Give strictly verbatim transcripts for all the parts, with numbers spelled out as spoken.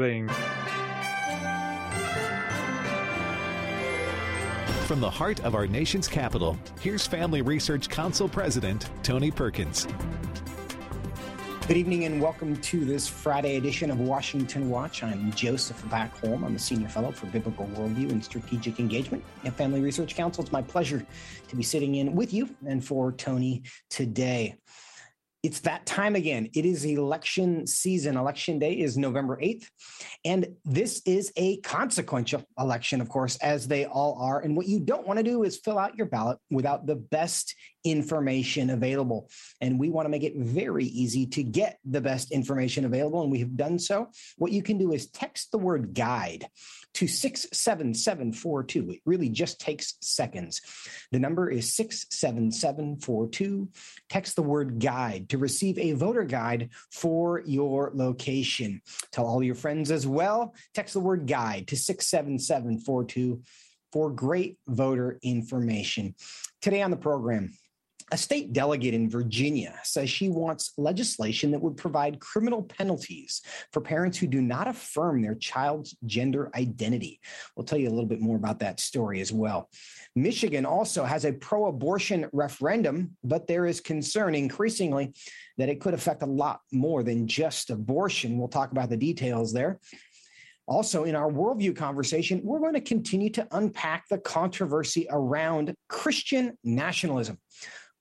thing. From the heart of our nation's capital, here's Family Research Council President Tony Perkins. Good evening and welcome to this Friday edition of Washington Watch. I'm Joseph Backholm. I'm a senior fellow for Biblical Worldview and Strategic Engagement at Family Research Council. It's my pleasure to be sitting in with you and for Tony today. It's that time again. It is election season. Election day is November eighth, and this is a consequential election, of course, as they all are. And what you don't want to do is fill out your ballot without the best information available. And we want to make it very easy to get the best information available, and we have done so. What you can do is text the word GUIDE to six seven seven four two. It really just takes seconds. The number is six seven seven four two. Text the word GUIDE to receive a voter guide for your location. Tell all your friends as well. Text the word GUIDE to six seven seven four two for great voter information. Today on the program, a state delegate in Virginia says she wants legislation that would provide criminal penalties for parents who do not affirm their child's gender identity. We'll tell you a little bit more about that story as well. Michigan also has a pro-abortion referendum, but there is concern increasingly that it could affect a lot more than just abortion. We'll talk about the details there. Also, in our worldview conversation, we're going to continue to unpack the controversy around Christian nationalism.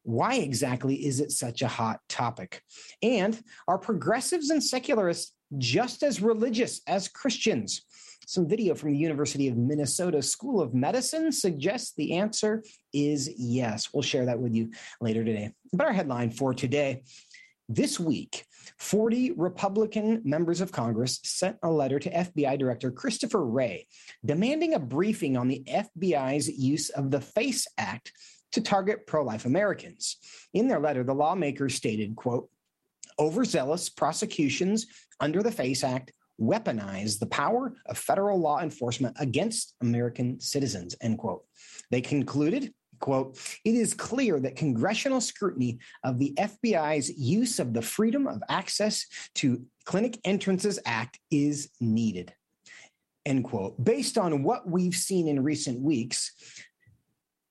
Why exactly is it such a hot topic? And are progressives and secularists just as religious as Christians? Some video from the University of Minnesota School of Medicine suggests the answer is yes. We'll share that with you later today. But our headline for today, this week, forty Republican members of Congress sent a letter to F B I Director Christopher Wray demanding a briefing on the F B I's use of the FACE Act to target pro-life Americans. In their letter, the lawmakers stated, quote, "Overzealous prosecutions under the FACE Act weaponize the power of federal law enforcement against American citizens," end quote. They concluded, quote, "It is clear that congressional scrutiny of the F B I's use of the Freedom of Access to Clinic Entrances Act is needed," end quote. Based on what we've seen in recent weeks,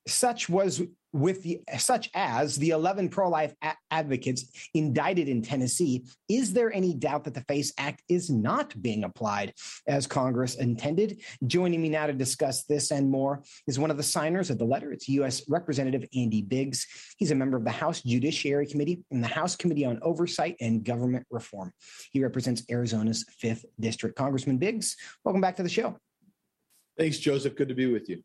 Such was with the such as the eleven pro-life a- advocates indicted in Tennessee, is there any doubt that the FACE Act is not being applied as Congress intended? Joining me now to discuss this and more is one of the signers of the letter. It's U S Representative Andy Biggs. He's a member of the House Judiciary Committee and the House Committee on Oversight and Government Reform. He represents Arizona's fifth District. Congressman Biggs, welcome back to the show. Thanks, Joseph. Good to be with you.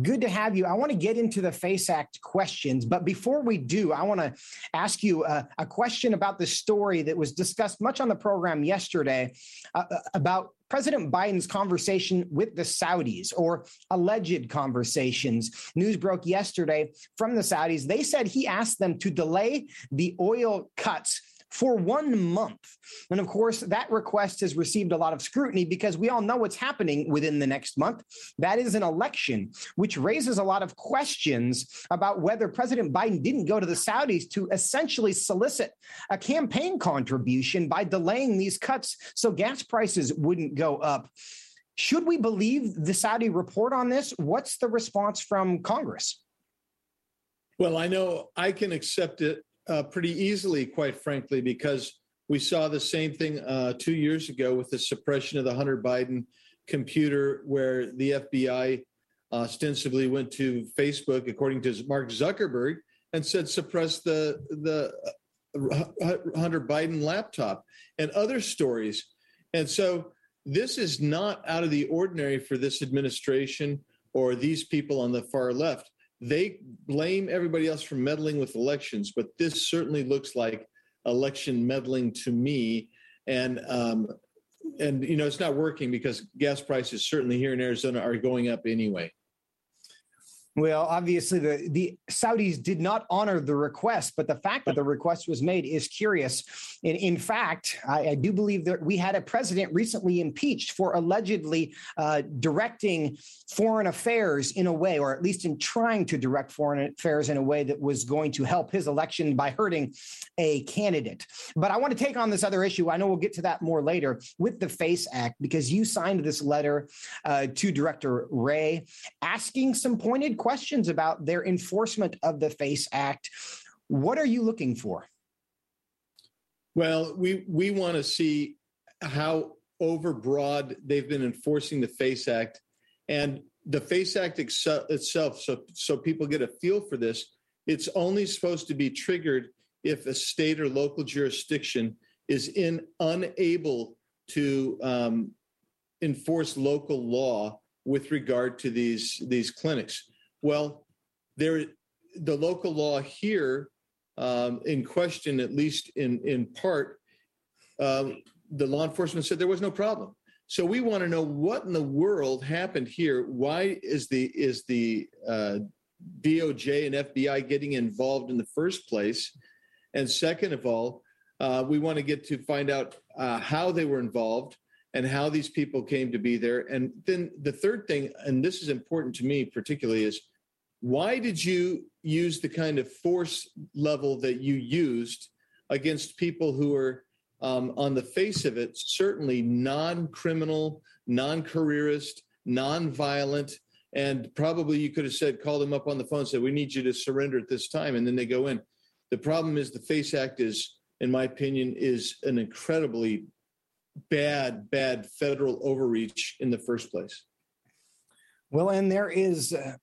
Good to have you. I want to get into the FACE Act questions, but before we do, I want to ask you a, a question about the story that was discussed much on the program yesterday uh, about President Biden's conversation with the Saudis, or alleged conversations. News broke yesterday from the Saudis. They said he asked them to delay the oil cuts for one month. And of course, that request has received a lot of scrutiny because we all know what's happening within the next month. That is an election, which raises a lot of questions about whether President Biden didn't go to the Saudis to essentially solicit a campaign contribution by delaying these cuts so gas prices wouldn't go up. Should we believe the Saudi report on this? What's the response from Congress? Well, I know I can accept it Uh, pretty easily, quite frankly, because we saw the same thing uh, two years ago with the suppression of the Hunter Biden computer, where the F B I ostensibly went to Facebook, according to Mark Zuckerberg, and said suppress the the uh, Hunter Biden laptop and other stories. And so this is not out of the ordinary for this administration or these people on the far left. They blame everybody else for meddling with elections, but this certainly looks like election meddling to me. And, um, and you know, it's not working because gas prices certainly here in Arizona are going up anyway. Well, obviously, the, the Saudis did not honor the request, but the fact that the request was made is curious. And in fact, I, I do believe that we had a president recently impeached for allegedly uh, directing foreign affairs in a way, or at least in trying to direct foreign affairs in a way that was going to help his election by hurting a candidate. But I want to take on this other issue. I know we'll get to that more later with the FACE Act, because you signed this letter uh, to Director Wray asking some pointed questions about their enforcement of the FACE Act. What are you looking for? Well, we we want to see how overbroad they've been enforcing the FACE Act and the FACE Act ex- itself. So, so people get a feel for this. It's only supposed to be triggered if a state or local jurisdiction is in unable to um, enforce local law with regard to these these clinics. Well, there, the local law here um, in question, at least in, in part, uh, the law enforcement said there was no problem. So we want to know what in the world happened here. Why is the is the uh, D O J and F B I getting involved in the first place? And second of all, uh, we want to get to find out uh, how they were involved and how these people came to be there. And then the third thing, and this is important to me particularly, is why did you use the kind of force level that you used against people who are, um, on the face of it, certainly non-criminal, non-careerist, non-violent, and probably you could have said, call them up on the phone and said, we need you to surrender at this time, and then they go in. The problem is the FACE Act is, in my opinion, is an incredibly bad, bad federal overreach in the first place. Well, and there is... Uh...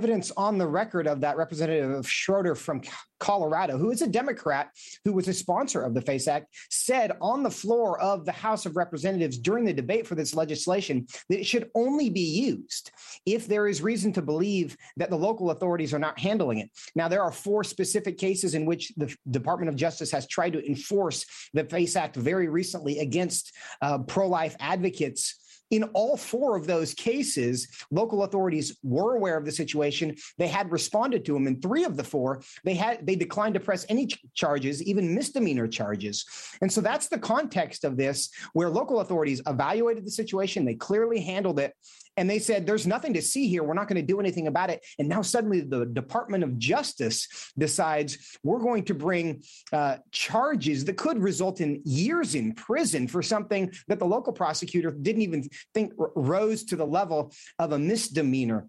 evidence on the record of that representative Schroeder from Colorado, who is a Democrat who was a sponsor of the FACE Act, said on the floor of the House of Representatives during the debate for this legislation that it should only be used if there is reason to believe that the local authorities are not handling it. Now, there are four specific cases in which the Department of Justice has tried to enforce the FACE Act very recently against uh, pro-life advocates. In all four of those cases, local authorities were aware of the situation. They had responded to them. In three of the four, they had they declined to press any ch- charges, even misdemeanor charges. And so that's the context of this, where local authorities evaluated the situation. They clearly handled it. And they said, there's nothing to see here. We're not going to do anything about it. And now suddenly the Department of Justice decides we're going to bring uh, charges that could result in years in prison for something that the local prosecutor didn't even think rose to the level of a misdemeanor.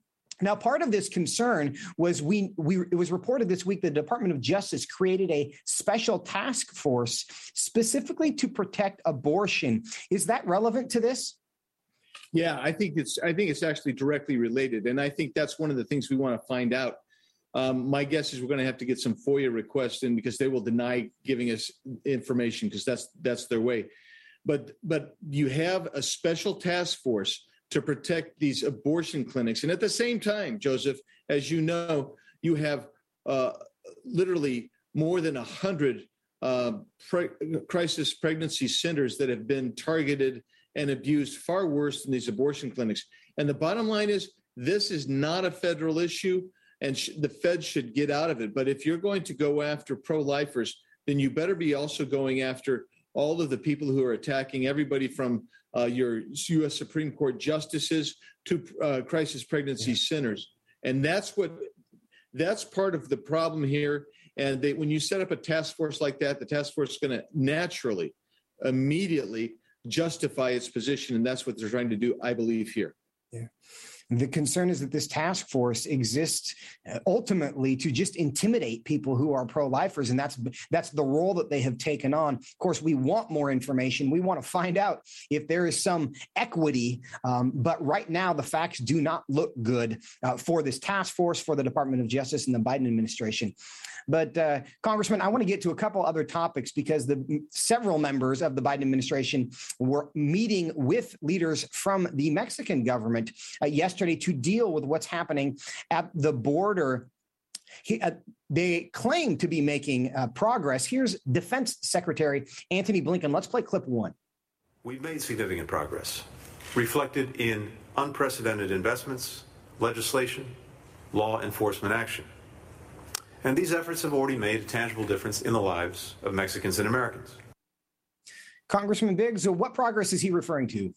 Now, part of this concern was we we it was reported this week the Department of Justice created a special task force specifically to protect abortion. Is that relevant to this? Yeah, I think it's I think it's actually directly related. And I think that's one of the things we want to find out. Um, my guess is we're going to have to get some FOIA requests in because they will deny giving us information because that's that's their way. But but you have a special task force to protect these abortion clinics. And at the same time, Joseph, as you know, you have uh, literally more than one hundred uh, pre- crisis pregnancy centers that have been targeted and abused far worse than these abortion clinics. And the bottom line is this is not a federal issue, and sh- the feds should get out of it. But if you're going to go after pro-lifers, then you better be also going after all of the people who are attacking everybody from uh, your U S Supreme Court justices to uh, crisis pregnancy yeah. centers. And that's what that's part of the problem here. And they, when you set up a task force like that, the task force is going to naturally, immediately justify its position. And that's what they're trying to do, I believe, here. Yeah. The concern is that this task force exists ultimately to just intimidate people who are pro-lifers, and that's that's the role that they have taken on. Of course, we want more information. We want to find out if there is some equity, um, but right now the facts do not look good uh, for this task force, for the Department of Justice and the Biden administration. But, uh, Congressman, I want to get to a couple other topics because the several members of the Biden administration were meeting with leaders from the Mexican government uh, yesterday to deal with what's happening at the border. He, uh, they claim to be making uh, progress. Here's Defense Secretary Antony Blinken. Let's play clip one. We've made significant progress, reflected in unprecedented investments, legislation, law enforcement action. And these efforts have already made a tangible difference in the lives of Mexicans and Americans. Congressman Biggs, what progress is he referring to?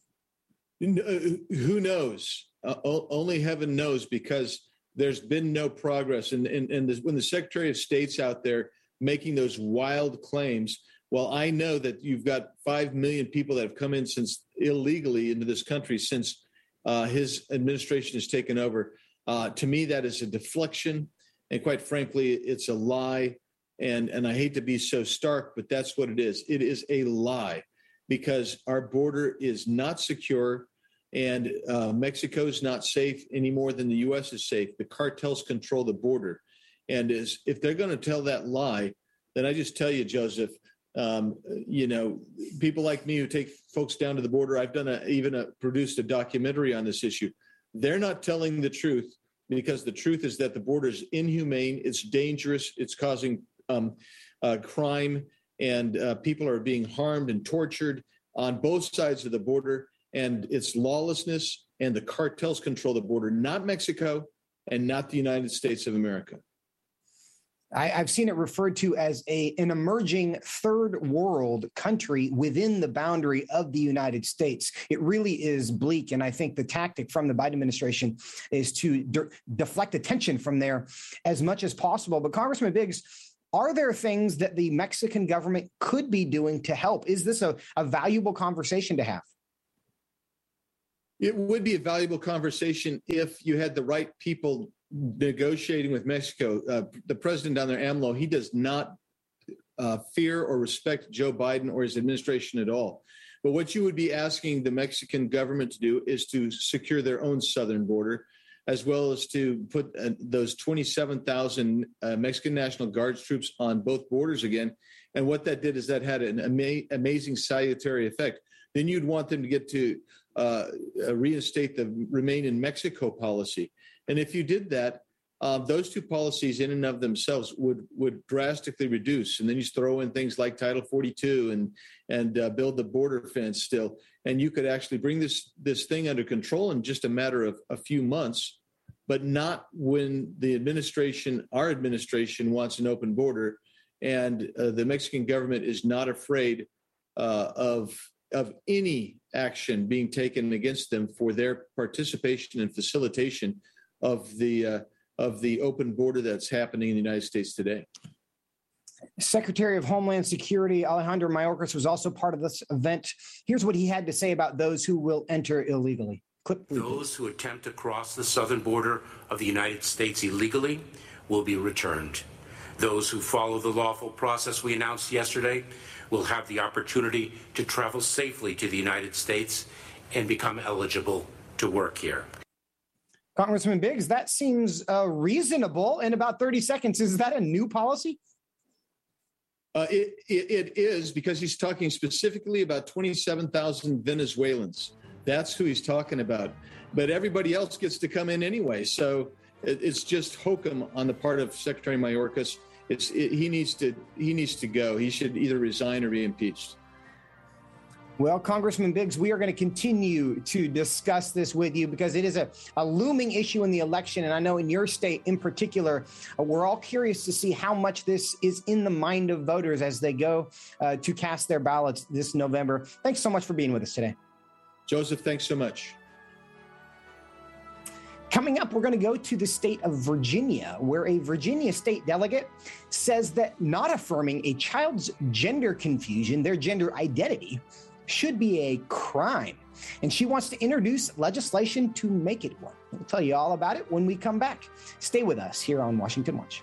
Uh, who knows? Uh, only heaven knows, because there's been no progress. And, and, and when the Secretary of State's out there making those wild claims, well, I know that you've got five million people that have come in since illegally into this country since uh, his administration has taken over. Uh, to me, that is a deflection. And quite frankly, it's a lie. And, and I hate to be so stark, but that's what it is. It is a lie, because our border is not secure, and uh, Mexico is not safe any more than the U S is safe. The cartels control the border. And is, if they're going to tell that lie, then I just tell you, Joseph, um, you know, people like me who take folks down to the border, I've done a, even a, produced a documentary on this issue. They're not telling the truth, because the truth is that the border is inhumane, it's dangerous, it's causing um, uh, crime, and uh, people are being harmed and tortured on both sides of the border, and it's lawlessness, and the cartels control the border, not Mexico and not the United States of America. I, I've seen it referred to as a, an emerging third world country within the boundary of the United States. It really is bleak. And I think the tactic from the Biden administration is to de- deflect attention from there as much as possible. But Congressman Biggs, are there things that the Mexican government could be doing to help? Is this a, a valuable conversation to have? It would be a valuable conversation if you had the right people negotiating with Mexico. Uh, the president down there, AMLO, he does not uh, fear or respect Joe Biden or his administration at all. But what you would be asking the Mexican government to do is to secure their own southern border, as well as to put uh, those twenty-seven thousand uh, Mexican National Guards troops on both borders again. And what that did is that had an ama- amazing salutary effect. Then you'd want them to get to uh, reinstate the Remain in Mexico policy. And if you did that, uh, those two policies in and of themselves would would drastically reduce. And then you throw in things like Title forty-two and and uh, build the border fence still. And you could actually bring this this thing under control in just a matter of a few months, but not when the administration, our administration, wants an open border. And uh, the Mexican government is not afraid uh, of of any action being taken against them for their participation and facilitation of the uh, of the open border that's happening in the United States today. Secretary of Homeland Security Alejandro Mayorkas was also part of this event. Here's what he had to say about those who will enter illegally. Clip, those who attempt to cross the southern border of the United States illegally will be returned. Those who follow the lawful process we announced yesterday will have the opportunity to travel safely to the United States and become eligible to work here. Congressman Biggs, that seems uh, reasonable in about thirty seconds. Is that a new policy? Uh, it, it, it is, because he's talking specifically about twenty-seven thousand Venezuelans. That's who he's talking about. But everybody else gets to come in anyway. So it, it's just hokum on the part of Secretary Mayorkas. It's, it, he needs to he needs to go. He should either resign or be impeached. Well, Congressman Biggs, we are going to continue to discuss this with you, because it is a, a looming issue in the election. And I know in your state in particular, uh, we're all curious to see how much this is in the mind of voters as they go uh, to cast their ballots this November. Thanks so much for being with us today. Joseph, thanks so much. Coming up, we're going to go to the state of Virginia, where a Virginia state delegate says that not affirming a child's gender confusion, their gender identity, should be a crime. And she wants to introduce legislation to make it one. We'll tell you all about it when we come back. Stay with us here on Washington Watch.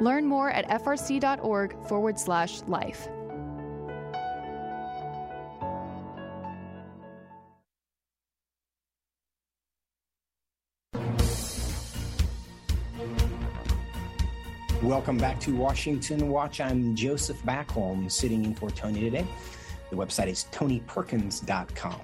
Learn more at frc.org forward slash life. Welcome back to Washington Watch. I'm Joseph Backholm, sitting in for Tony today. The website is tony perkins dot com.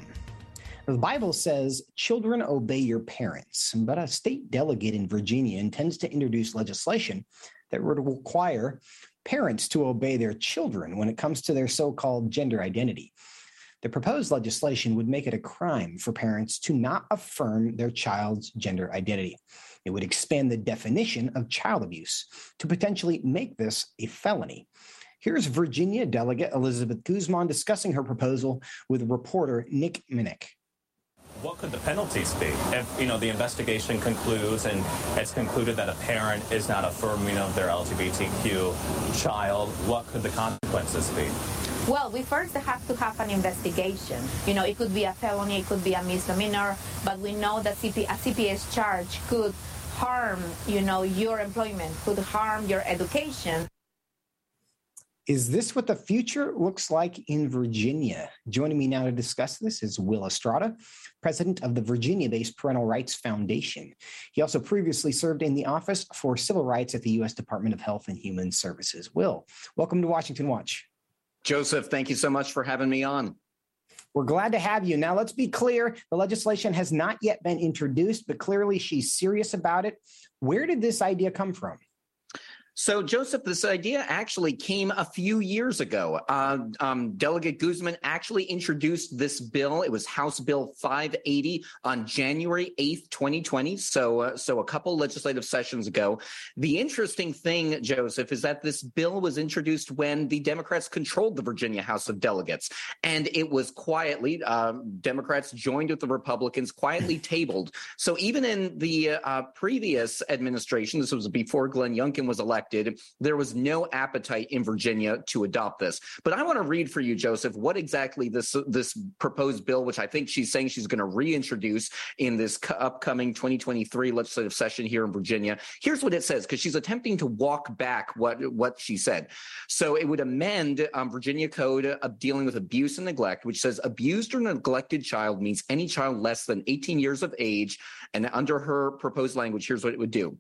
The Bible says, children, obey your parents. But a state delegate in Virginia intends to introduce legislation that would require parents to obey their children when it comes to their so-called gender identity. The proposed legislation would make it a crime for parents to not affirm their child's gender identity. It would expand the definition of child abuse to potentially make this a felony. Here's Virginia Delegate Elizabeth Guzman discussing her proposal with reporter Nick Minnick. What could the penalties be if, you know, the investigation concludes and it's concluded that a parent is not affirming of their L G B T Q child? What could the consequences be? Well, we first have to have an investigation. You know, it could be a felony, it could be a misdemeanor, but we know that C P, a C P S charge could harm, you know, your employment, could harm your education. Is this what the future looks like in Virginia? Joining me now to discuss this is Will Estrada, president of the Virginia-based Parental Rights Foundation. He also previously served in the Office for Civil Rights at the U S Department of Health and Human Services. Will, welcome to Washington Watch. Joseph, thank you so much for having me on. We're glad to have you. Now, let's be clear. The legislation has not yet been introduced, but clearly she's serious about it. Where did this idea come from? So, Joseph, this idea actually came a few years ago. Uh, um, Delegate Guzman actually introduced this bill. It was House Bill five eighty on January eighth, twenty twenty, so uh, so a couple legislative sessions ago. The interesting thing, Joseph, is that this bill was introduced when the Democrats controlled the Virginia House of Delegates, and it was quietly, uh, Democrats joined with the Republicans, quietly tabled. So even in the uh, previous administration, this was before Glenn Youngkin was elected, there was no appetite in Virginia to adopt this. But I want to read for you, Joseph, what exactly this this proposed bill, which I think she's saying she's going to reintroduce in this upcoming twenty twenty-three legislative session here in Virginia. Here's what it says, because she's attempting to walk back what, what she said. So it would amend um, Virginia Code of Dealing with Abuse and Neglect, which says abused or neglected child means any child less than eighteen years of age. And under her proposed language, here's what it would do.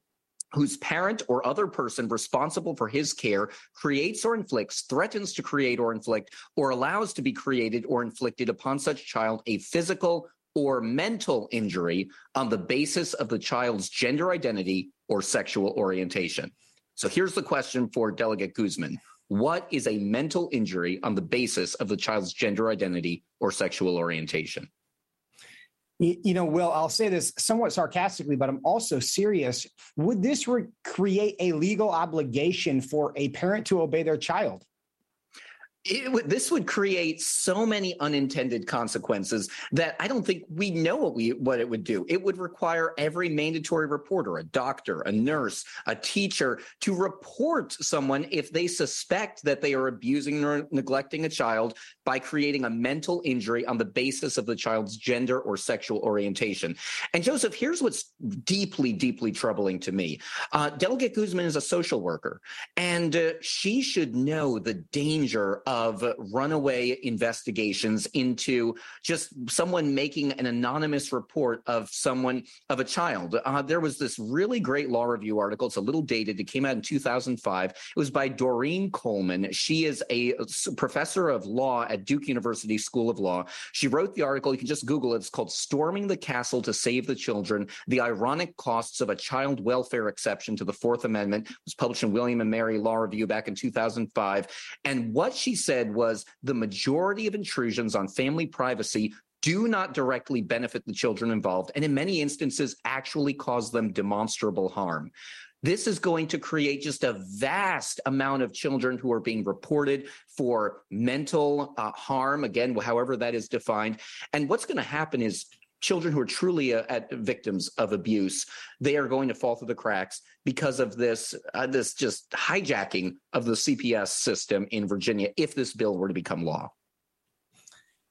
whose parent or other person responsible for his care creates or inflicts, threatens to create or inflict, or allows to be created or inflicted upon such child a physical or mental injury on the basis of the child's gender identity or sexual orientation. So here's the question for Delegate Guzman. What is a mental injury on the basis of the child's gender identity or sexual orientation? You know, Will, I'll say this somewhat sarcastically, but I'm also serious. Would this re- create a legal obligation for a parent to obey their child? It w- this would create so many unintended consequences that I don't think we know what we what it would do. It would require every mandatory reporter, a doctor, a nurse, a teacher, to report someone if they suspect that they are abusing or neglecting a child by creating a mental injury on the basis of the child's gender or sexual orientation. And Joseph, here's what's deeply, deeply troubling to me. Uh, Delegate Guzman is a social worker, and uh, she should know the danger of runaway investigations into just someone making an anonymous report of someone, of a child. Uh, there was this really great law review article. It's a little dated. It came out in two thousand five. It was by Doreen Coleman. She is a professor of law at Duke University School of Law. She wrote the article. You can just Google it. It's called Storming the Castle to Save the Children, The Ironic Costs of a Child Welfare Exception to the Fourth Amendment. It was published in William and Mary Law Review back in two thousand five. And what she said was the majority of intrusions on family privacy do not directly benefit the children involved, and in many instances actually cause them demonstrable harm. This is going to create just a vast amount of children who are being reported for mental uh, harm, again, however that is defined. And what's going to happen is children who are truly uh, at victims of abuse, they are going to fall through the cracks because of this, uh, this just hijacking of the C P S system in Virginia if this bill were to become law.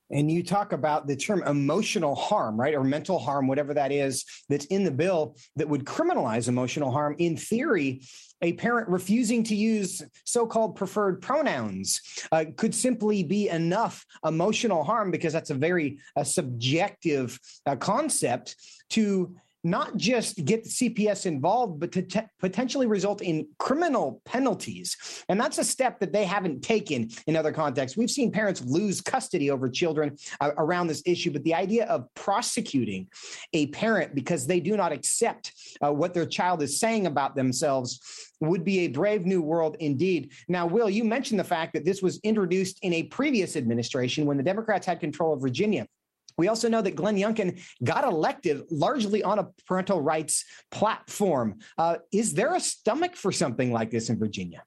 And you talk about the term emotional harm, right, or mental harm, whatever that is, that's in the bill that would criminalize emotional harm. In theory, a parent refusing to use so-called preferred pronouns uh, could simply be enough emotional harm, because that's a very a subjective uh, concept, to not just get the C P S involved, but to te- potentially result in criminal penalties. And that's a step that they haven't taken in other contexts. We've seen parents lose custody over children uh, around this issue, but the idea of prosecuting a parent because they do not accept uh, what their child is saying about themselves would be a brave new world indeed. Now, Will, you mentioned the fact that this was introduced in a previous administration when the Democrats had control of Virginia. We also know that Glenn Youngkin got elected largely on a parental rights platform. Uh, is there a stomach for something like this in Virginia?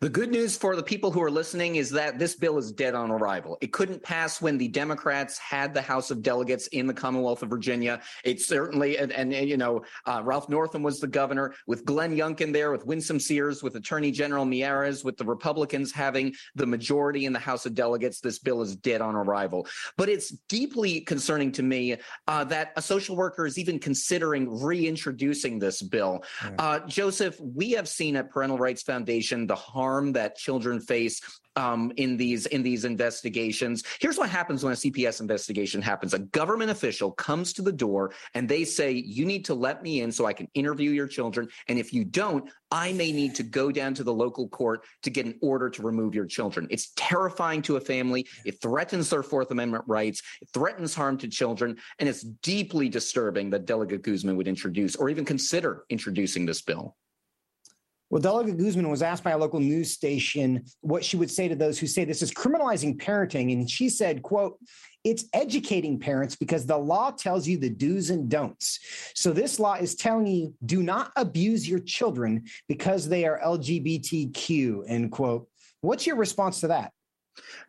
The good news for the people who are listening is that this bill is dead on arrival. It couldn't pass when the Democrats had the House of Delegates in the Commonwealth of Virginia. It certainly, and, and you know, uh, Ralph Northam was the governor, with Glenn Youngkin there, with Winsome Sears, with Attorney General Mayorkas, with the Republicans having the majority in the House of Delegates. This bill is dead on arrival. But it's deeply concerning to me uh, that a social worker is even considering reintroducing this bill. Uh, Joseph, we have seen at Parental Rights Foundation the harm that children face um, in these in these investigations. Here's what happens when a C P S investigation happens. A government official comes to the door and they say, you need to let me in so I can interview your children. And if you don't, I may need to go down to the local court to get an order to remove your children. It's terrifying to a family. It threatens their Fourth Amendment rights. It threatens harm to children. And it's deeply disturbing that Delegate Guzman would introduce or even consider introducing this bill. Well, Delegate Guzman was asked by a local news station what she would say to those who say this is criminalizing parenting. And she said, quote, it's educating parents because the law tells you the do's and don'ts. So this law is telling you do not abuse your children because they are L G B T Q, end quote. What's your response to that?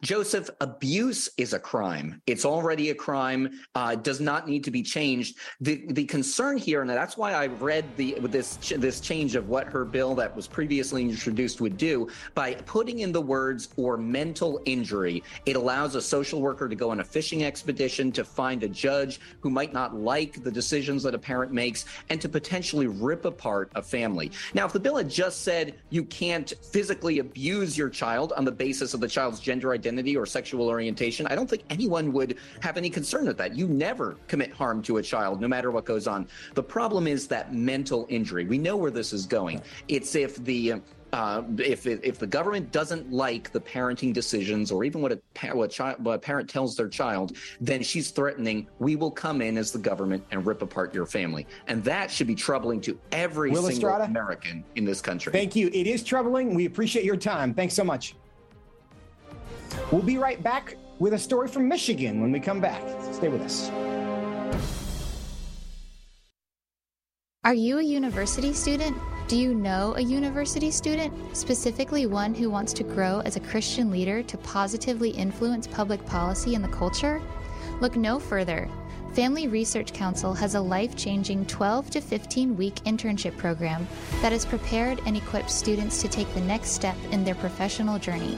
Joseph, abuse is a crime. It's already a crime. Uh, does not need to be changed. The the concern here, and that's why I read the this this change of what her bill that was previously introduced would do, by putting in the words or mental injury, it allows a social worker to go on a fishing expedition to find a judge who might not like the decisions that a parent makes and to potentially rip apart a family. Now, if the bill had just said you can't physically abuse your child on the basis of the child's gender gender identity or sexual orientation, I don't think anyone would have any concern with that. You never commit harm to a child, no matter what goes on. The problem is that mental injury. We know where this is going. It's if the uh, if if the government doesn't like the parenting decisions or even what a, what, chi- what a parent tells their child, then she's threatening, we will come in as the government and rip apart your family. And that should be troubling to every Will single Estrada? American in this country. Thank you. It is troubling. We appreciate your time. Thanks so much. We'll be right back with a story from Michigan when we come back. Stay with us. Are you a university student? Do you know a university student, specifically one who wants to grow as a Christian leader to positively influence public policy and the culture? Look no further. Family Research Council has a life-changing twelve to fifteen week internship program that has prepared and equipped students to take the next step in their professional journey.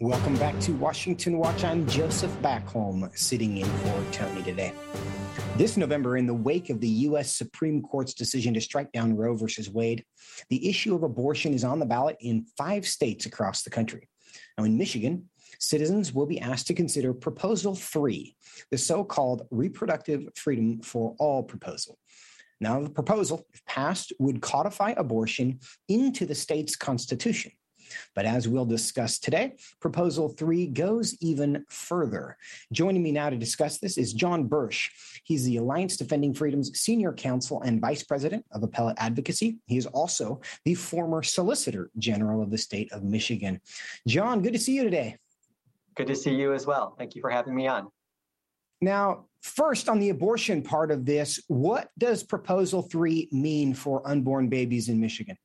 Welcome back to Washington Watch. I'm Joseph Backholm, sitting in for Tony today. This November, in the wake of the U S Supreme Court's decision to strike down Roe versus Wade, the issue of abortion is on the ballot in five states across the country. Now, in Michigan, citizens will be asked to consider Proposal three, the so-called Reproductive Freedom for All proposal. Now, the proposal, if passed, would codify abortion into the state's constitution. But as we'll discuss today, Proposal three goes even further. Joining me now to discuss this is John Bursch. He's the Alliance Defending Freedom's Senior Counsel and Vice President of Appellate Advocacy. He is also the former Solicitor General of the state of Michigan. John, good to see you today. Good to see you as well. Thank you for having me on. Now, first, on the abortion part of this, what does Proposal three mean for unborn babies in Michigan?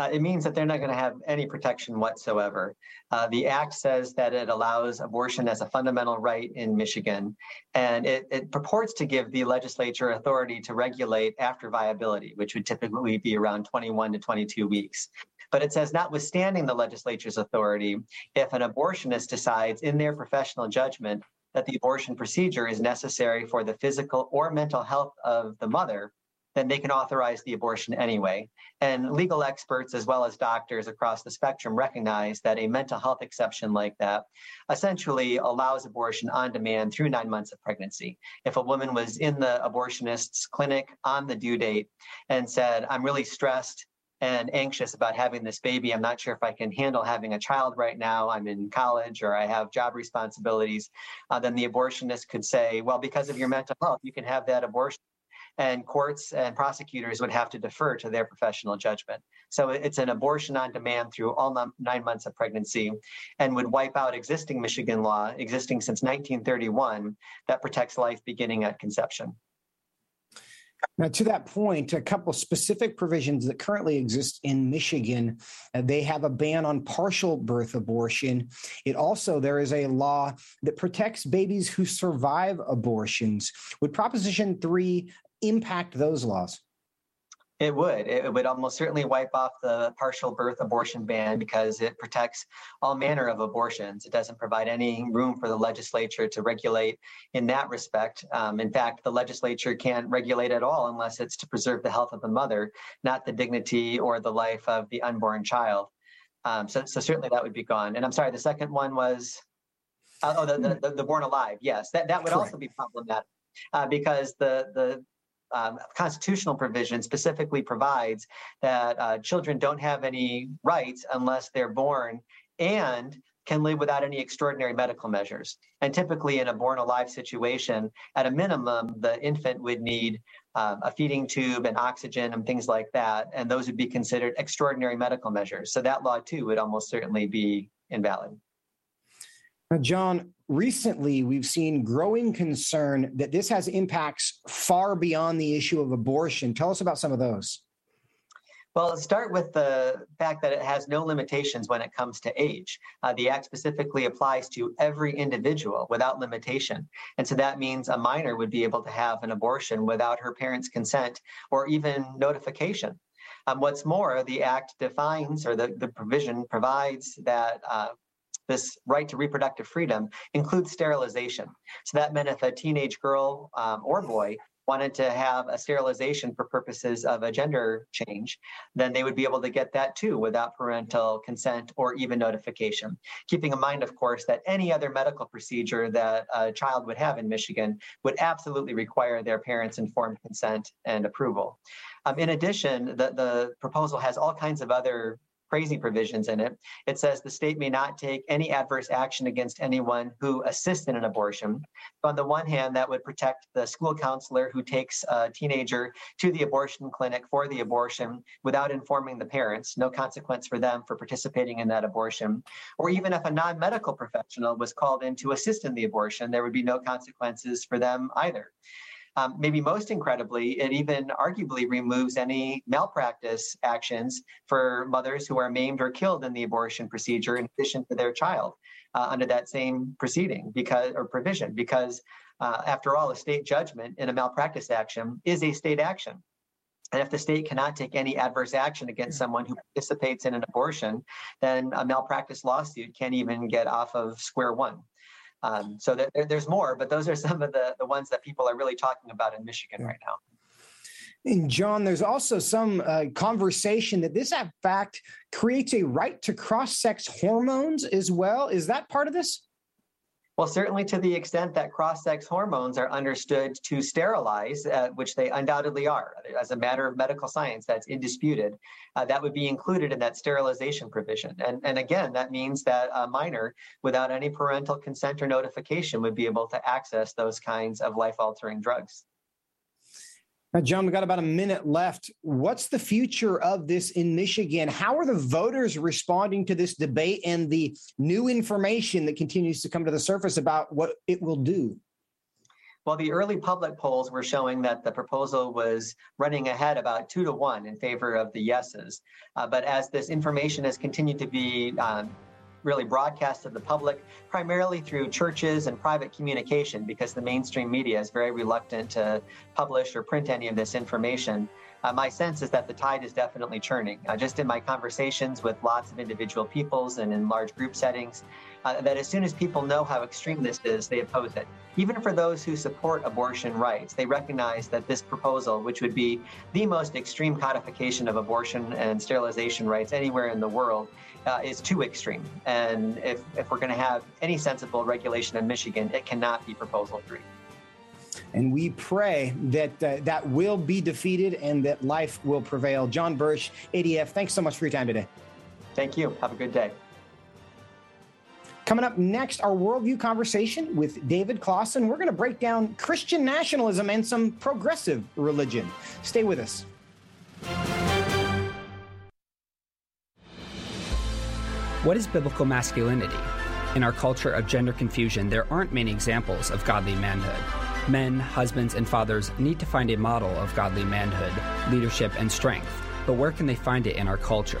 Uh, it means that they're not going to have any protection whatsoever. Uh, the act says that it allows abortion as a fundamental right in Michigan, and it, it purports to give the legislature authority to regulate after viability, which would typically be around twenty-one to twenty-two weeks. But it says, notwithstanding the legislature's authority, if an abortionist decides in their professional judgment that the abortion procedure is necessary for the physical or mental health of the mother, then they can authorize the abortion anyway. And legal experts, as well as doctors across the spectrum, recognize that a mental health exception like that essentially allows abortion on demand through nine months of pregnancy. If a woman was in the abortionist's clinic on the due date and said, I'm really stressed and anxious about having this baby, I'm not sure if I can handle having a child right now, I'm in college or I have job responsibilities, uh, then the abortionist could say, well, because of your mental health, you can have that abortion. And courts and prosecutors would have to defer to their professional judgment. So it's an abortion on demand through all nine months of pregnancy and would wipe out existing Michigan law, existing since nineteen thirty-one, that protects life beginning at conception. Now, to that point, a couple of specific provisions that currently exist in Michigan, uh, they have a ban on partial birth abortion. It also, there is a law that protects babies who survive abortions. Would Proposition three impact those laws? It would. It would almost certainly wipe off the partial birth abortion ban because it protects all manner of abortions. It doesn't provide any room for the legislature to regulate in that respect. Um, in fact, the legislature can't regulate at all unless it's to preserve the health of the mother, not the dignity or the life of the unborn child. Um, so, so certainly that would be gone. And I'm sorry, the second one was, oh, the, the, the born alive. Yes, that, that would Correct. Also be problematic uh, because the the Um, constitutional provision specifically provides that uh, children don't have any rights unless they're born and can live without any extraordinary medical measures. And typically in a born alive situation, at a minimum, the infant would need um, a feeding tube and oxygen and things like that. And those would be considered extraordinary medical measures. So that law too would almost certainly be invalid. Now, John, recently, we've seen growing concern that this has impacts far beyond the issue of abortion. Tell us about some of those. Well, let's start with the fact that it has no limitations when it comes to age. Uh, the Act specifically applies to every individual without limitation. And so that means a minor would be able to have an abortion without her parents' consent or even notification. Um, what's more, the Act defines, or the, the provision provides that uh, This right to reproductive freedom includes sterilization. So that meant if a teenage girl um, or boy wanted to have a sterilization for purposes of a gender change, then they would be able to get that too without parental consent or even notification. Keeping in mind, of course, that any other medical procedure that a child would have in Michigan would absolutely require their parents' informed consent and approval. Um, in addition, the, the proposal has all kinds of other crazy provisions in it. It says the state may not take any adverse action against anyone who assists in an abortion. On the one hand, that would protect the school counselor who takes a teenager to the abortion clinic for the abortion without informing the parents, no consequence for them for participating in that abortion. Or even if a non-medical professional was called in to assist in the abortion, there would be no consequences for them either. Um, maybe most incredibly, it even arguably removes any malpractice actions for mothers who are maimed or killed in the abortion procedure in addition to their child uh, under that same proceeding because or provision, because uh, after all, a state judgment in a malpractice action is a state action. And if the state cannot take any adverse action against someone who participates in an abortion, then a malpractice lawsuit can't even get off of square one. Um, so there, there's more, but those are some of the, the ones that people are really talking about in Michigan right now. And John, there's also some uh, conversation that this, in fact, creates a right to cross-sex hormones as well. Is that part of this? Well, certainly to the extent that cross-sex hormones are understood to sterilize, uh, which they undoubtedly are, as a matter of medical science, that's indisputed, uh, that would be included in that sterilization provision. And, and again, that means that a minor, without any parental consent or notification, would be able to access those kinds of life-altering drugs. Now, John, we've got about a minute left. What's the future of this in Michigan? How are the voters responding to this debate and the new information that continues to come to the surface about what it will do? Well, the early public polls were showing that the proposal was running ahead about two to one in favor of the yeses. Uh, but as this information has continued to be um, really broadcast to the public, primarily through churches and private communication, because the mainstream media is very reluctant to publish or print any of this information. Uh, my sense is that the tide is definitely churning. Uh, just in my conversations with lots of individual peoples and in large group settings, uh, that as soon as people know how extreme this is, they oppose it. Even for those who support abortion rights, they recognize that this proposal, which would be the most extreme codification of abortion and sterilization rights anywhere in the world, uh, is too extreme. And if, if we're going to have any sensible regulation in Michigan, it cannot be Proposal three. And we pray that uh, that will be defeated and that life will prevail. John Bursch, A D F, thanks so much for your time today. Thank you. Have a good day. Coming up next, our Worldview Conversation with David Closson. We're going to break down Christian nationalism and some progressive religion. Stay with us. What is biblical masculinity? In our culture of gender confusion, there aren't many examples of godly manhood. Men, husbands, and fathers need to find a model of godly manhood, leadership, and strength, but where can they find it in our culture?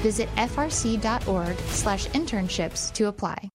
Visit frc.org slash internships to apply.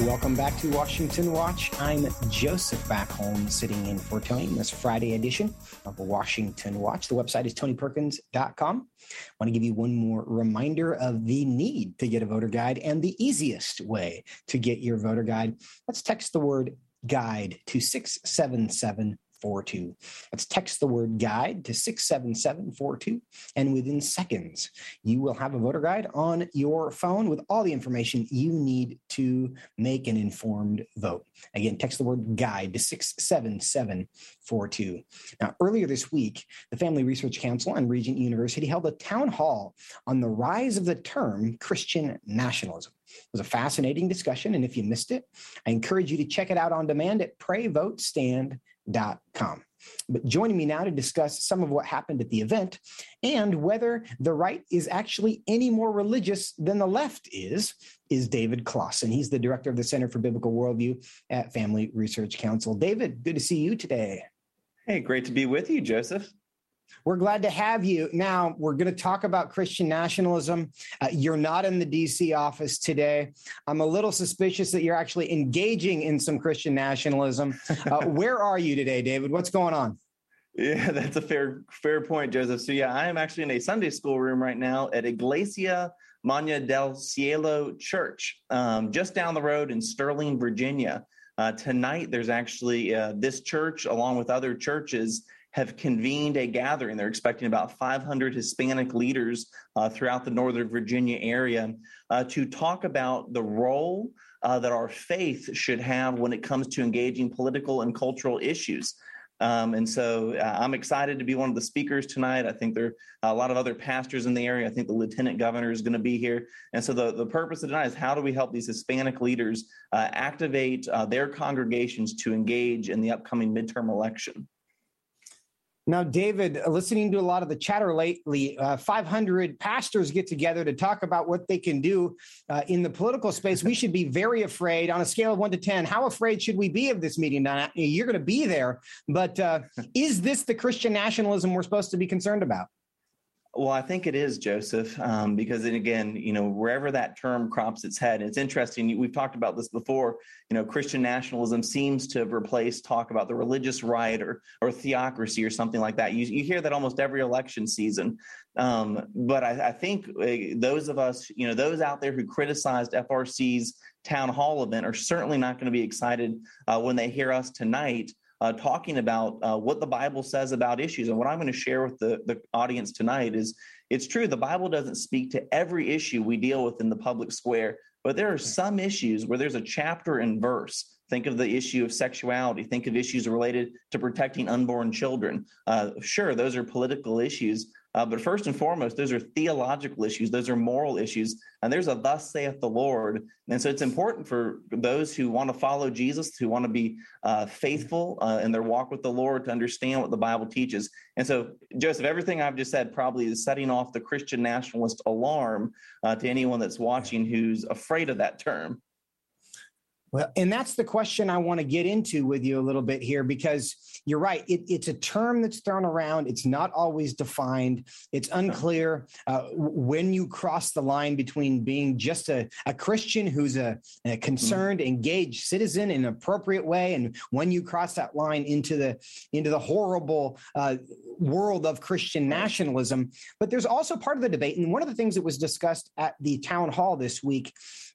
Welcome back to Washington Watch. I'm Joseph Backholm, sitting in for Tony in this Friday edition of Washington Watch. The website is tony perkins dot com. I want to give you one more reminder of the need to get a voter guide and the easiest way to get your voter guide. Let's text the word guide to six seven seven four two. Let's text the word guide to six seven seven four two, and within seconds, you will have a voter guide on your phone with all the information you need to make an informed vote. Again, text the word guide to six seven seven four two. Now, earlier this week, the Family Research Council and Regent University held a town hall on the rise of the term Christian nationalism. It was a fascinating discussion, and if you missed it, I encourage you to check it out on demand at pray vote stand dot com. But joining me now to discuss some of what happened at the event and whether the right is actually any more religious than the left is, is David Closson. He's the director of the Center for Biblical Worldview at Family Research Council. David, good to see you today. Hey, great to be with you, Joseph. We're glad to have you. Now, we're going to talk about Christian nationalism. Uh, you're not in the D C office today. I'm a little suspicious that you're actually engaging in some Christian nationalism. Uh, where are you today, David? What's going on? Yeah, that's a fair fair point, Joseph. So, yeah, I am actually in a Sunday school room right now at Iglesia Maña del Cielo Church, um, just down the road in Sterling, Virginia. Uh, tonight, there's actually uh, this church, along with other churches, have convened a gathering. They're expecting about five hundred Hispanic leaders uh, throughout the Northern Virginia area uh, to talk about the role uh, that our faith should have when it comes to engaging political and cultural issues. Um, and so uh, I'm excited to be one of the speakers tonight. I think there are a lot of other pastors in the area. I think the lieutenant governor is going to be here. And so the, the purpose of tonight is how do we help these Hispanic leaders uh, activate uh, their congregations to engage in the upcoming midterm election? Now, David, listening to a lot of the chatter lately, uh, five hundred pastors get together to talk about what they can do uh, in the political space. We should be very afraid on a scale of one to ten. How afraid should we be of this meeting? Now, you're going to be there. But uh, is this the Christian nationalism we're supposed to be concerned about? Well, I think it is, Joseph, um, because then again, you know, wherever that term crops its head, it's interesting. We've talked about this before. You know, Christian nationalism seems to have replaced talk about the religious right or, or theocracy or something like that. You, you hear that almost every election season. Um, but I, I think uh, those of us, you know, those out there who criticized F R C's town hall event are certainly not going to be excited uh, when they hear us tonight. Uh, talking about uh, what the Bible says about issues. And what I'm going to share with the, the audience tonight is it's true. The Bible doesn't speak to every issue we deal with in the public square, but there are some issues where there's a chapter and verse. Think of the issue of sexuality. Think of issues related to protecting unborn children. Uh, sure, those are political issues. Uh, but first and foremost, those are theological issues. Those are moral issues. And there's a thus saith the Lord. And so it's important for those who want to follow Jesus, who want to be uh, faithful uh, in their walk with the Lord, to understand what the Bible teaches. And so, Joseph, everything I've just said probably is setting off the Christian nationalist alarm uh, to anyone that's watching who's afraid of that term. Well, and that's the question I want to get into with you a little bit here, because you're right. It, it's a term that's thrown around. It's not always defined. It's unclear uh, when you cross the line between being just a, a Christian who's a, a concerned, engaged citizen in an appropriate way, and when you cross that line into the into the horrible uh, world of Christian nationalism. But there's also part of the debate, and one of the things that was discussed at the town hall this week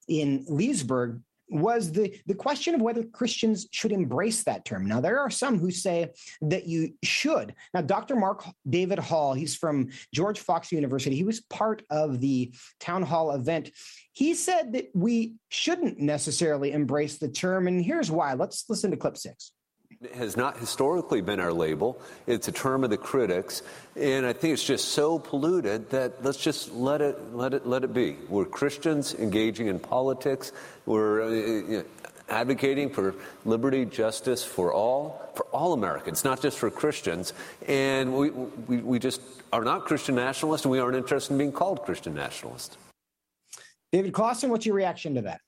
in Leesburg was the, the question of whether Christians should embrace that term. Now, there are some who say that you should. Now, Doctor Mark David Hall, he's from George Fox University. He was part of the town hall event. He said that we shouldn't necessarily embrace the term, and here's why. Let's listen to clip six. It has not historically been our label. It's a term of the critics, and I think it's just so polluted that let's just let it let it let it be. We're Christians engaging in politics. We're uh, you know, advocating for liberty, justice for all, for all Americans, not just for Christians. And we we, we just are not Christian nationalists, and we aren't interested in being called Christian nationalists. David Closson, what's your reaction to that?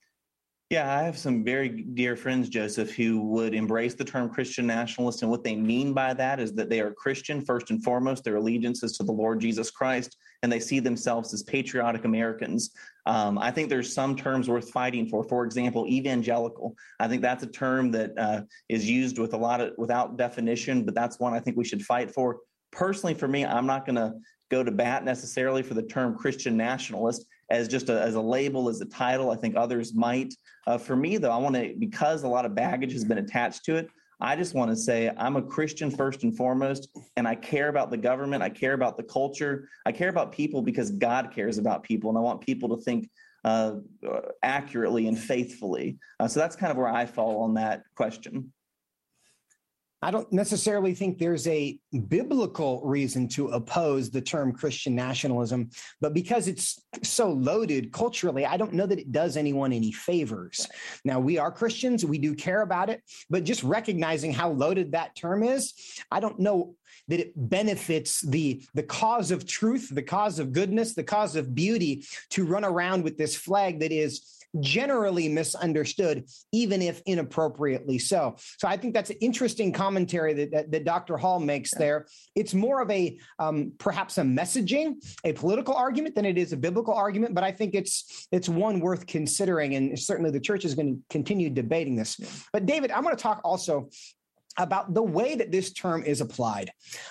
Yeah, I have some very dear friends, Joseph, who would embrace the term Christian nationalist. And what they mean by that is that they are Christian, first and foremost. Their allegiance is to the Lord Jesus Christ, and they see themselves as patriotic Americans. Um, I think there's some terms worth fighting for. For example, evangelical. I think that's a term that uh, is used with a lot of without definition, but that's one I think we should fight for. Personally, for me, I'm not going to go to bat necessarily for the term Christian nationalist as just a, as a label, as a title. I think others might. Uh, for me, though, I want to, because a lot of baggage has been attached to it, I just want to say I'm a Christian first and foremost, and I care about the government. I care about the culture. I care about people because God cares about people, and I want people to think uh, accurately and faithfully. Uh, so that's kind of where I fall on that question. I don't necessarily think there's a biblical reason to oppose the term Christian nationalism, but because it's so loaded culturally, I don't know that it does anyone any favors. Right. Now, we are Christians. We do care about it, but just recognizing how loaded that term is, I don't know that it benefits the, the cause of truth, the cause of goodness, the cause of beauty to run around with this flag that is generally misunderstood, even if inappropriately so. So I think that's an interesting commentary that, that, that Doctor Hall makes there. It's more of a um, perhaps a messaging, a political argument than it is a biblical argument, but I think it's it's one worth considering, and certainly the church is going to continue debating this. But David, I want to talk also about the way that this term is applied.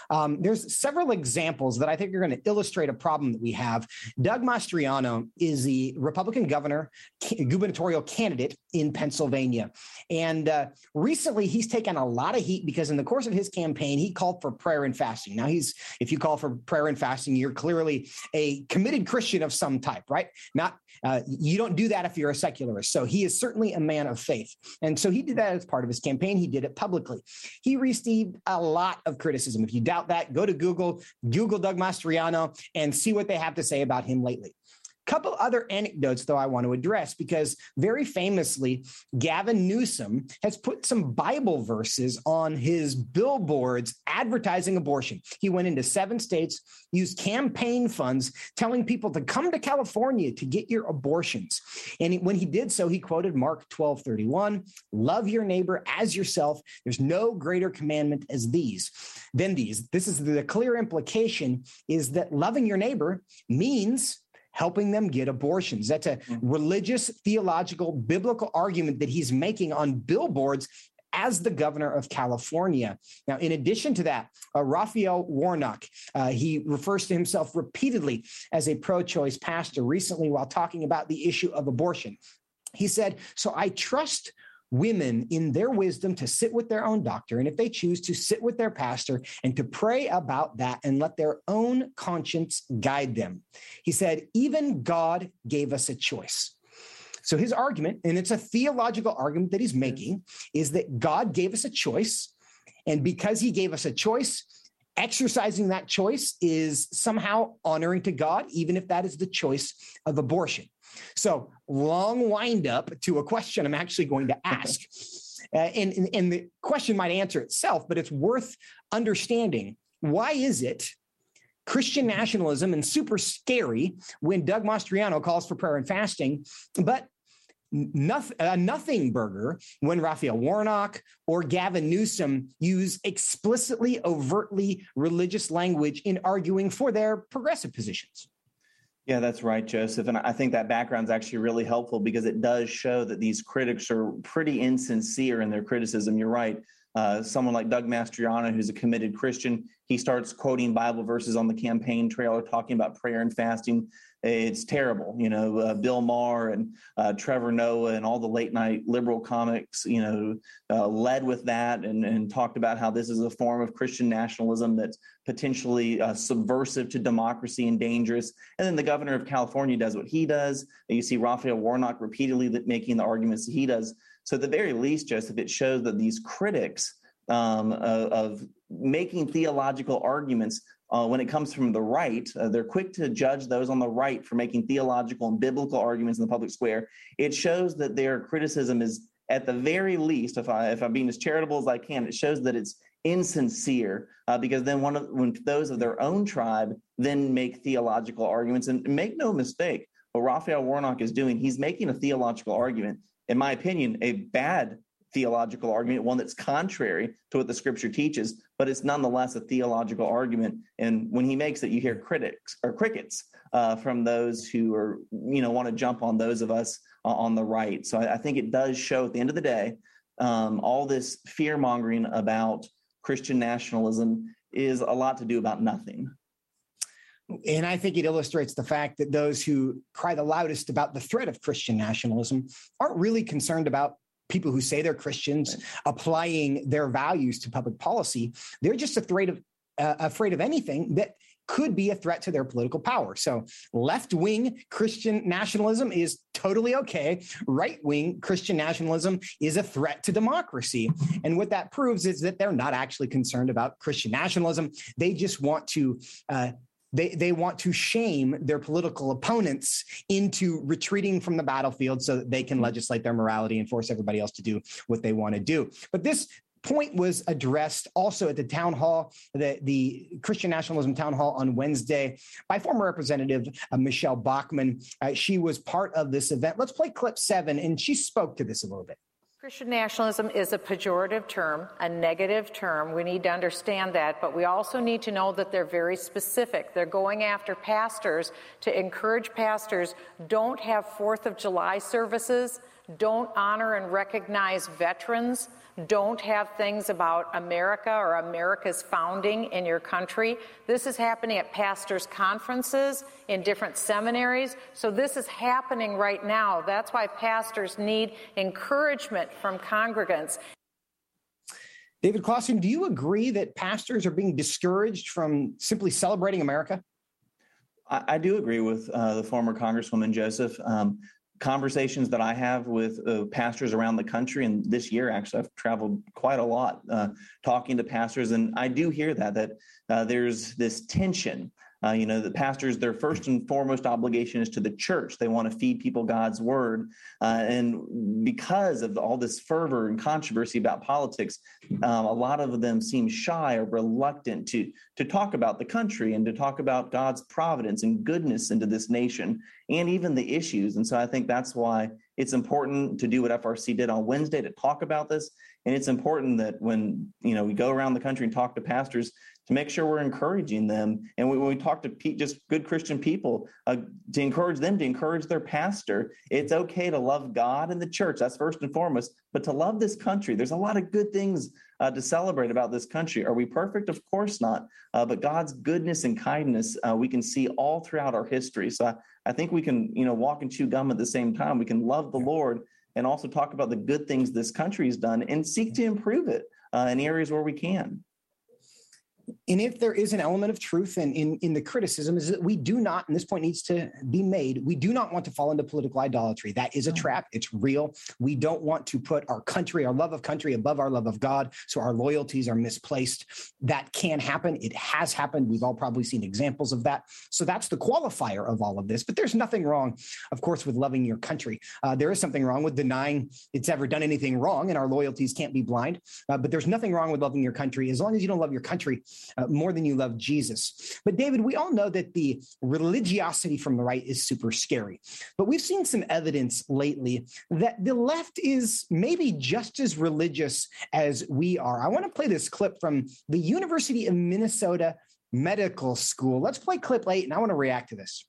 Um, there's several examples that I think are going to illustrate a problem that we have. Doug Mastriano is the Republican governor, gubernatorial candidate in Pennsylvania. And uh, recently he's taken a lot of heat because in the course of his campaign, he called for prayer and fasting. Now he's, if you call for prayer and fasting, you're clearly a committed Christian of some type, right? Not, uh, you don't do that if you're a secularist. So he is certainly a man of faith. And so he did that as part of his campaign. He did it publicly. He received a lot of criticism. If you doubt that, go to Google, Google Doug Mastriano, and see what they have to say about him lately. Couple other anecdotes, though, I want to address, because very famously, Gavin Newsom has put some Bible verses on his billboards advertising abortion. He went into seven states, used campaign funds, telling people to come to California to get your abortions. And when he did so, he quoted Mark twelve thirty-one, love your neighbor as yourself. There's no greater commandment as these than these. This is the clear implication is that loving your neighbor means helping them get abortions. That's a religious, theological, biblical argument that he's making on billboards as the governor of California. Now, in addition to that, uh, Raphael Warnock, uh, he refers to himself repeatedly as a pro-choice pastor recently while talking about the issue of abortion. He said, so I trust women in their wisdom to sit with their own doctor, and if they choose to sit with their pastor and to pray about that and let their own conscience guide them. He said, even God gave us a choice. So his argument, and it's a theological argument that he's making, is that God gave us a choice. And because he gave us a choice, exercising that choice is somehow honoring to God, even if that is the choice of abortion. So long wind up to a question I'm actually going to ask. Uh, and, and, and the question might answer itself, but it's worth understanding. Why is it Christian nationalism and super scary when Doug Mastriano calls for prayer and fasting, but nothing, a nothing burger when Raphael Warnock or Gavin Newsom use explicitly, overtly religious language in arguing for their progressive positions? Yeah, that's right, Joseph. And I think that background is actually really helpful because it does show that these critics are pretty insincere in their criticism. You're right. Uh, someone like Doug Mastriano, who's a committed Christian, he starts quoting Bible verses on the campaign trail or talking about prayer and fasting. It's terrible. You know, uh, Bill Maher and uh, Trevor Noah and all the late night liberal comics, you know, uh, led with that and, and talked about how this is a form of Christian nationalism that's potentially uh, subversive to democracy and dangerous. And then the governor of California does what he does. You see Raphael Warnock repeatedly making the arguments that he does. So at the very least, Joseph, it shows that these critics um, of, of making theological arguments Uh, when it comes from the right, uh, they're quick to judge those on the right for making theological and biblical arguments in the public square. It shows that their criticism is, at the very least, if, I, if I'm being as charitable as I can, it shows that it's insincere, uh, because then one of, when those of their own tribe then make theological arguments. And make no mistake, what Raphael Warnock is doing, he's making a theological argument, in my opinion, a bad theological argument, one that's contrary to what the scripture teaches, but it's nonetheless a theological argument. And when he makes it, you hear critics or crickets uh, from those who are, you know, want to jump on those of us uh, on the right. So I, I think it does show at the end of the day, um, all this fear mongering about Christian nationalism is a lot to do about nothing. And I think it illustrates the fact that those who cry the loudest about the threat of Christian nationalism aren't really concerned about people who say they're Christians applying their values to public policy. They're just afraid of uh, afraid of anything that could be a threat to their political power. So left-wing Christian nationalism is totally okay. Right-wing Christian nationalism is a threat to democracy. And what that proves is that they're not actually concerned about Christian nationalism. They just want to uh, They they want to shame their political opponents into retreating from the battlefield so that they can legislate their morality and force everybody else to do what they want to do. But this point was addressed also at the town hall, the, the Christian nationalism town hall on Wednesday by former Representative uh, Michelle Bachmann. Uh, she was part of this event. Let's play clip seven, and she spoke to this a little bit. Christian nationalism is a pejorative term, a negative term. We need to understand that, but we also need to know that they're very specific. They're going after pastors to encourage pastors, don't have fourth of July services, don't honor and recognize veterans, don't have things about America or America's founding in your country. This is happening at pastors' conferences, in different seminaries. So this is happening right now. That's why pastors need encouragement from congregants. David Closson, do you agree that pastors are being discouraged from simply celebrating America? I, I do agree with uh, the former Congresswoman Joseph. Um, conversations that I have with uh, pastors around the country, and this year actually I've traveled quite a lot uh, talking to pastors, and I do hear that that uh, there's this tension. Uh, you know, the pastors, their first and foremost obligation is to the church. They want to feed people God's word. Uh, and because of the, all this fervor and controversy about politics, um, a lot of them seem shy or reluctant to, to talk about the country and to talk about God's providence and goodness into this nation and even the issues. And so I think that's why it's important to do what F R C did on Wednesday, to talk about this. And it's important that when, you know, we go around the country and talk to pastors, to make sure we're encouraging them. And when we talk to pe- just good Christian people, uh, to encourage them, to encourage their pastor, it's okay to love God and the church. That's first and foremost. But to love this country, there's a lot of good things uh, to celebrate about this country. Are we perfect? Of course not. Uh, but God's goodness and kindness, uh, we can see all throughout our history. So I, I think we can, you know, walk and chew gum at the same time. We can love the Lord and also talk about the good things this country has done and seek to improve it uh, in areas where we can. And if there is an element of truth in, in, in the criticism, is that we do not, and this point needs to be made, we do not want to fall into political idolatry. That is a trap. It's real. We don't want to put our country, our love of country, above our love of God, so our loyalties are misplaced. That can happen. It has happened. We've all probably seen examples of that. So that's the qualifier of all of this. But there's nothing wrong, of course, with loving your country. Uh, there is something wrong with denying it's ever done anything wrong, and our loyalties can't be blind. Uh, but there's nothing wrong with loving your country, as long as you don't love your country Uh, more than you love Jesus. But David, we all know that the religiosity from the right is super scary. But we've seen some evidence lately that the left is maybe just as religious as we are. I want to play this clip from the University of Minnesota Medical School. Let's play clip eight, and I want to react to this.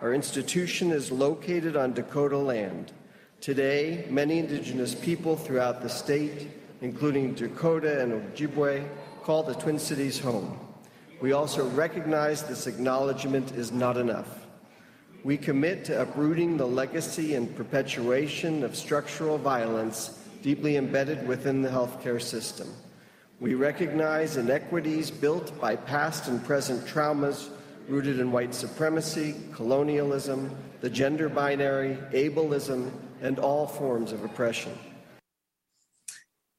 Our institution is located on Dakota land. Today, many indigenous people throughout the state, including Dakota and Ojibwe, call the Twin Cities home. We also recognize this acknowledgement is not enough. We commit to uprooting the legacy and perpetuation of structural violence deeply embedded within the healthcare system. We recognize inequities built by past and present traumas rooted in white supremacy, colonialism, the gender binary, ableism, and all forms of oppression.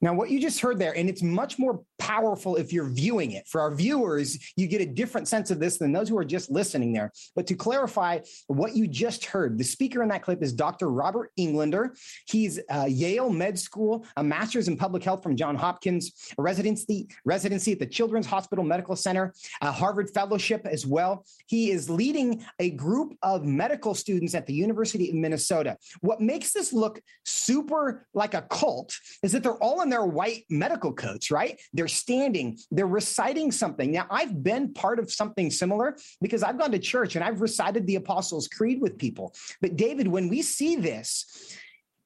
Now, what you just heard there, and it's much more powerful if you're viewing it. For our viewers, you get a different sense of this than those who are just listening there. But to clarify what you just heard, the speaker in that clip is Doctor Robert Englander. He's uh, Yale Med School, a master's in public health from Johns Hopkins, a residency, residency at the Children's Hospital Medical Center, a Harvard fellowship as well. He is leading a group of medical students at the University of Minnesota. What makes this look super like a cult is that they're all in their white medical coats, right? They're standing, they're reciting something. Now, I've been part of something similar because I've gone to church and I've recited the Apostles' Creed with people. But David, when we see this,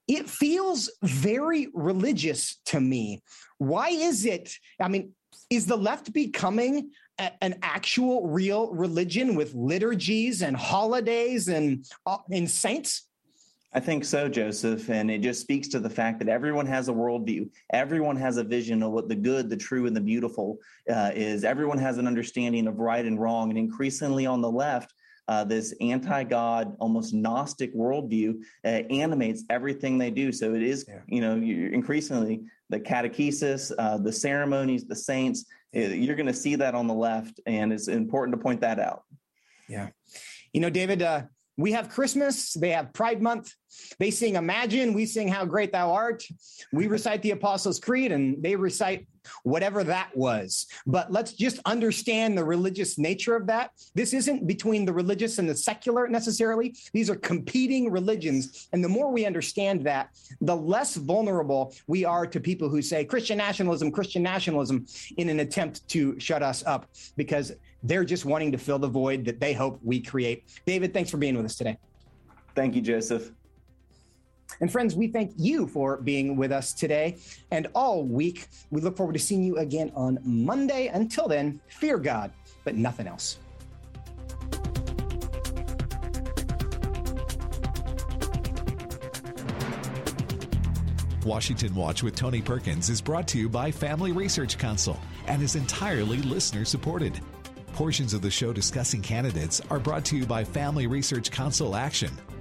it feels very religious to me. Why is it? I mean, is the left becoming a, an actual real religion with liturgies and holidays and, and saints? I think so, Joseph, and it just speaks to the fact that everyone has a worldview. Everyone has a vision of what the good, the true, and the beautiful uh, is. Everyone has an understanding of right and wrong, and increasingly on the left, uh, this anti-God, almost Gnostic worldview uh, animates everything they do. So it is, yeah. you know, increasingly the catechesis, uh, the ceremonies, the saints. You're going to see that on the left, and it's important to point that out. Yeah. You know, David, uh, we have Christmas, they have Pride Month, they sing Imagine, we sing How Great Thou Art, we recite the Apostles' Creed, and they recite whatever that was. But let's just understand the religious nature of that. This isn't between the religious and the secular necessarily. These are competing religions. And the more we understand that, the less vulnerable we are to people who say Christian nationalism, Christian nationalism, in an attempt to shut us up, because they're just wanting to fill the void that they hope we create. David, thanks for being with us today. Thank you, Joseph. And friends, we thank you for being with us today and all week. We look forward to seeing you again on Monday. Until then, fear God, but nothing else. Washington Watch with Tony Perkins is brought to you by Family Research Council and is entirely listener-supported. Portions of the show discussing candidates are brought to you by Family Research Council Action,